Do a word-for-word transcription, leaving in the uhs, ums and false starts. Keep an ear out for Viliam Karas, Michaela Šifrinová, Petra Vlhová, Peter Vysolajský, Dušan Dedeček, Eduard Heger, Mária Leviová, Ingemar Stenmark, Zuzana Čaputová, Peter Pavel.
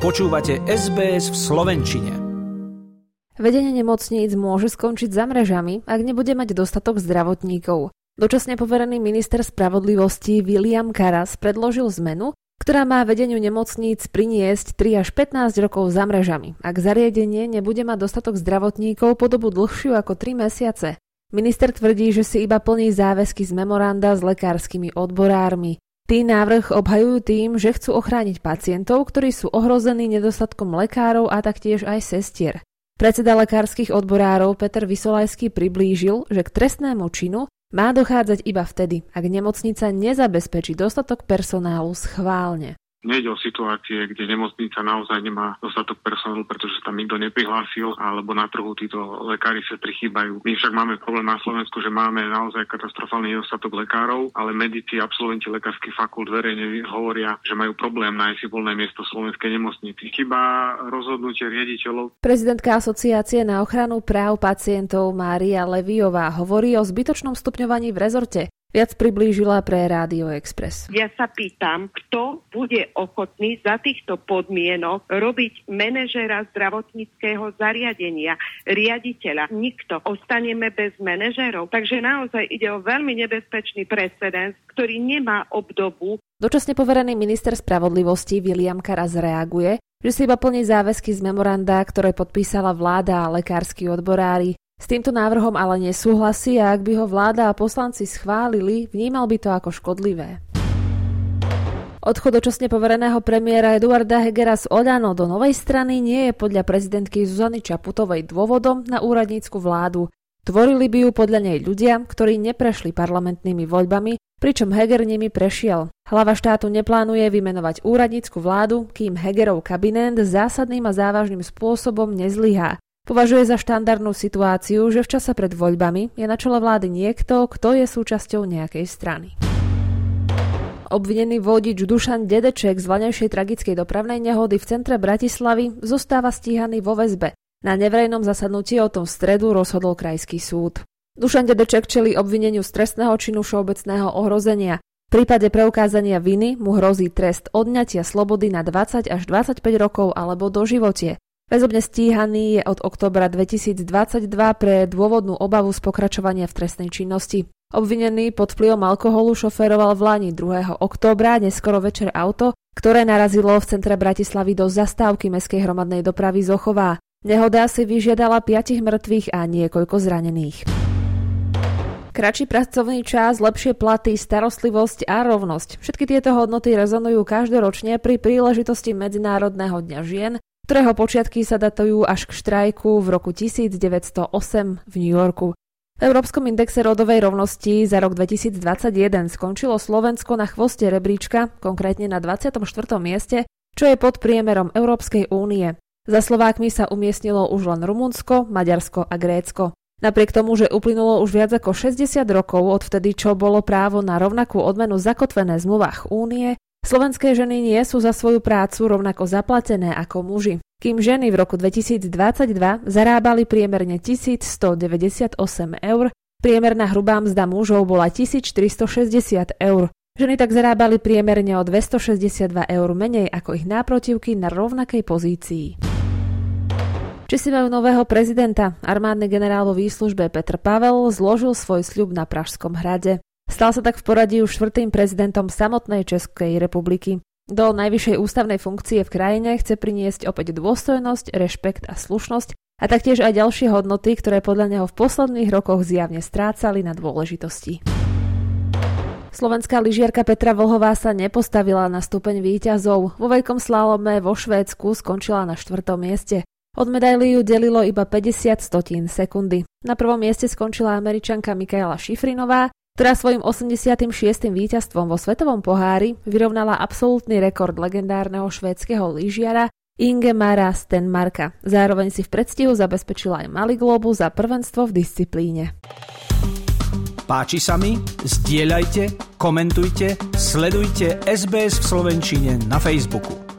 Počúvate es bé es v slovenčine. Vedenie nemocníc môže skončiť za mrežami, ak nebude mať dostatok zdravotníkov. Dočasne poverený minister spravodlivosti Viliam Karas predložil zmenu, ktorá má vedeniu nemocníc priniesť tri až pätnásť rokov za mrežami, ak zariadenie nebude mať dostatok zdravotníkov po dobu dlhšiu ako tri mesiace. Minister tvrdí, že si iba plní záväzky z memoranda s lekárskymi odborármi. Tí návrh obhajujú tým, že chcú ochrániť pacientov, ktorí sú ohrození nedostatkom lekárov a taktiež aj sestier. Predseda lekárskych odborárov Peter Vysolajský priblížil, že k trestnému činu má dochádzať iba vtedy, ak nemocnica nezabezpečí dostatok personálu schválne. Nejde o situácie, kde nemocnica naozaj nemá dostatok personálu, pretože sa tam nikto neprihlásil, alebo na trhu títo lekári sa prichýbajú. My však máme problém na Slovensku, že máme naozaj katastrofálny nedostatok lekárov, ale medici, absolventi lekárskych fakult verejne hovoria, že majú problém nájsť si voľné miesto v slovenskej nemocnici. Chyba rozhodnutie riaditeľov. Prezidentka Asociácie na ochranu práv pacientov Mária Leviová hovorí o zbytočnom stupňovaní v rezorte. Viac priblížila pre Rádio Express. Ja sa pýtam, kto bude ochotný za týchto podmienok robiť manažéra zdravotníckeho zariadenia, riaditeľa. Nikto. Ostaneme bez manažérov. Takže naozaj ide o veľmi nebezpečný precedens, ktorý nemá obdobu. Dočasne poverený minister spravodlivosti Viliam Karas reaguje, že si iba plní záväzky z memoranda, ktoré podpísala vláda a lekársky odborári. S týmto návrhom ale nesúhlasí a ak by ho vláda a poslanci schválili, vnímal by to ako škodlivé. Odchod dočasne povereného premiéra Eduarda Hegera z Oľano do Novej strany nie je podľa prezidentky Zuzany Čaputovej dôvodom na úradnícku vládu. Tvorili by ju podľa nej ľudia, ktorí neprešli parlamentnými voľbami, pričom Heger nimi prešiel. Hlava štátu neplánuje vymenovať úradnícku vládu, kým Hegerov kabinet zásadným a závažným spôsobom nezlyhá. Považuje za štandardnú situáciu, že v čase pred voľbami je na čele vlády niekto, kto je súčasťou nejakej strany. Obvinený vodič Dušan Dedeček z vlanejšej tragickej dopravnej nehody v centre Bratislavy zostáva stíhaný vo väzbe. Na neverejnom zasadnutí o tom v stredu rozhodol krajský súd. Dušan Dedeček čelí obvineniu z trestného činu všeobecného ohrozenia. V prípade preukázania viny mu hrozí trest odňatia slobody na dvadsať až dvadsaťpäť rokov alebo doživotie. Väzobne stíhaný je od októbra dvetisícdvadsaťdva pre dôvodnú obavu z pokračovania v trestnej činnosti. Obvinený pod vplyvom alkoholu šoféroval v Lani druhého októbra neskoro večer auto, ktoré narazilo v centre Bratislavy do zastávky mestskej hromadnej dopravy Zochová. Nehoda si vyžiadala päť mŕtvych a niekoľko zranených. Kratší pracovný čas, lepšie platy, starostlivosť a rovnosť. Všetky tieto hodnoty rezonujú každoročne pri príležitosti Medzinárodného dňa žien, ktorého počiatky sa datujú až k štrajku v roku devätnásťstoosemdesiatosem v New Yorku. V Európskom indexe rodovej rovnosti za rok dvetisícdvadsaťjeden skončilo Slovensko na chvoste rebríčka, konkrétne na dvadsiatom štvrtom mieste, čo je pod priemerom Európskej únie. Za Slovákmi sa umiestnilo už len Rumunsko, Maďarsko a Grécko. Napriek tomu, že uplynulo už viac ako šesťdesiat rokov od vtedy, čo bolo právo na rovnakú odmenu zakotvené v zmluvách únie, slovenské ženy nie sú za svoju prácu rovnako zaplatené ako muži. Kým ženy v roku dvetisícdvadsaťdva zarábali priemerne tisícstodeväťdesiatosem eur, priemerná hrubá mzda mužov bola tisíctristošesťdesiat eur. Ženy tak zarábali priemerne o dvestošesťdesiatdva eur menej ako ich náprotivky na rovnakej pozícii. Česi majú nového prezidenta. Armádny generál vo výslužbe Peter Pavel zložil svoj sľub na Pražskom hrade. Stal sa tak v poradí už štvrtým prezidentom samotnej Českej republiky. Do najvyššej ústavnej funkcie v krajine chce priniesť opäť dôstojnosť, rešpekt a slušnosť a taktiež aj ďalšie hodnoty, ktoré podľa neho v posledných rokoch zjavne strácali na dôležitosti. Slovenská lyžiarka Petra Vlhová sa nepostavila na stupeň víťazov. Vo veľkom slalome vo Švédsku skončila na štvrtom mieste. Od medaily ju delilo iba päťdesiat stotín sekundy. Na prvom mieste skončila Američanka Michaela Šifrinová, ktorá svojim osemdesiatym šiestym víťazstvom vo svetovom pohári vyrovnala absolútny rekord legendárneho švédskeho lyžiara Ingemara Stenmarka. Zároveň si v predstihu zabezpečila aj malý globus za prvenstvo v disciplíne. Páči sa mi? Zdieľajte, komentujte, sledujte es bé es v slovenčine na Facebooku.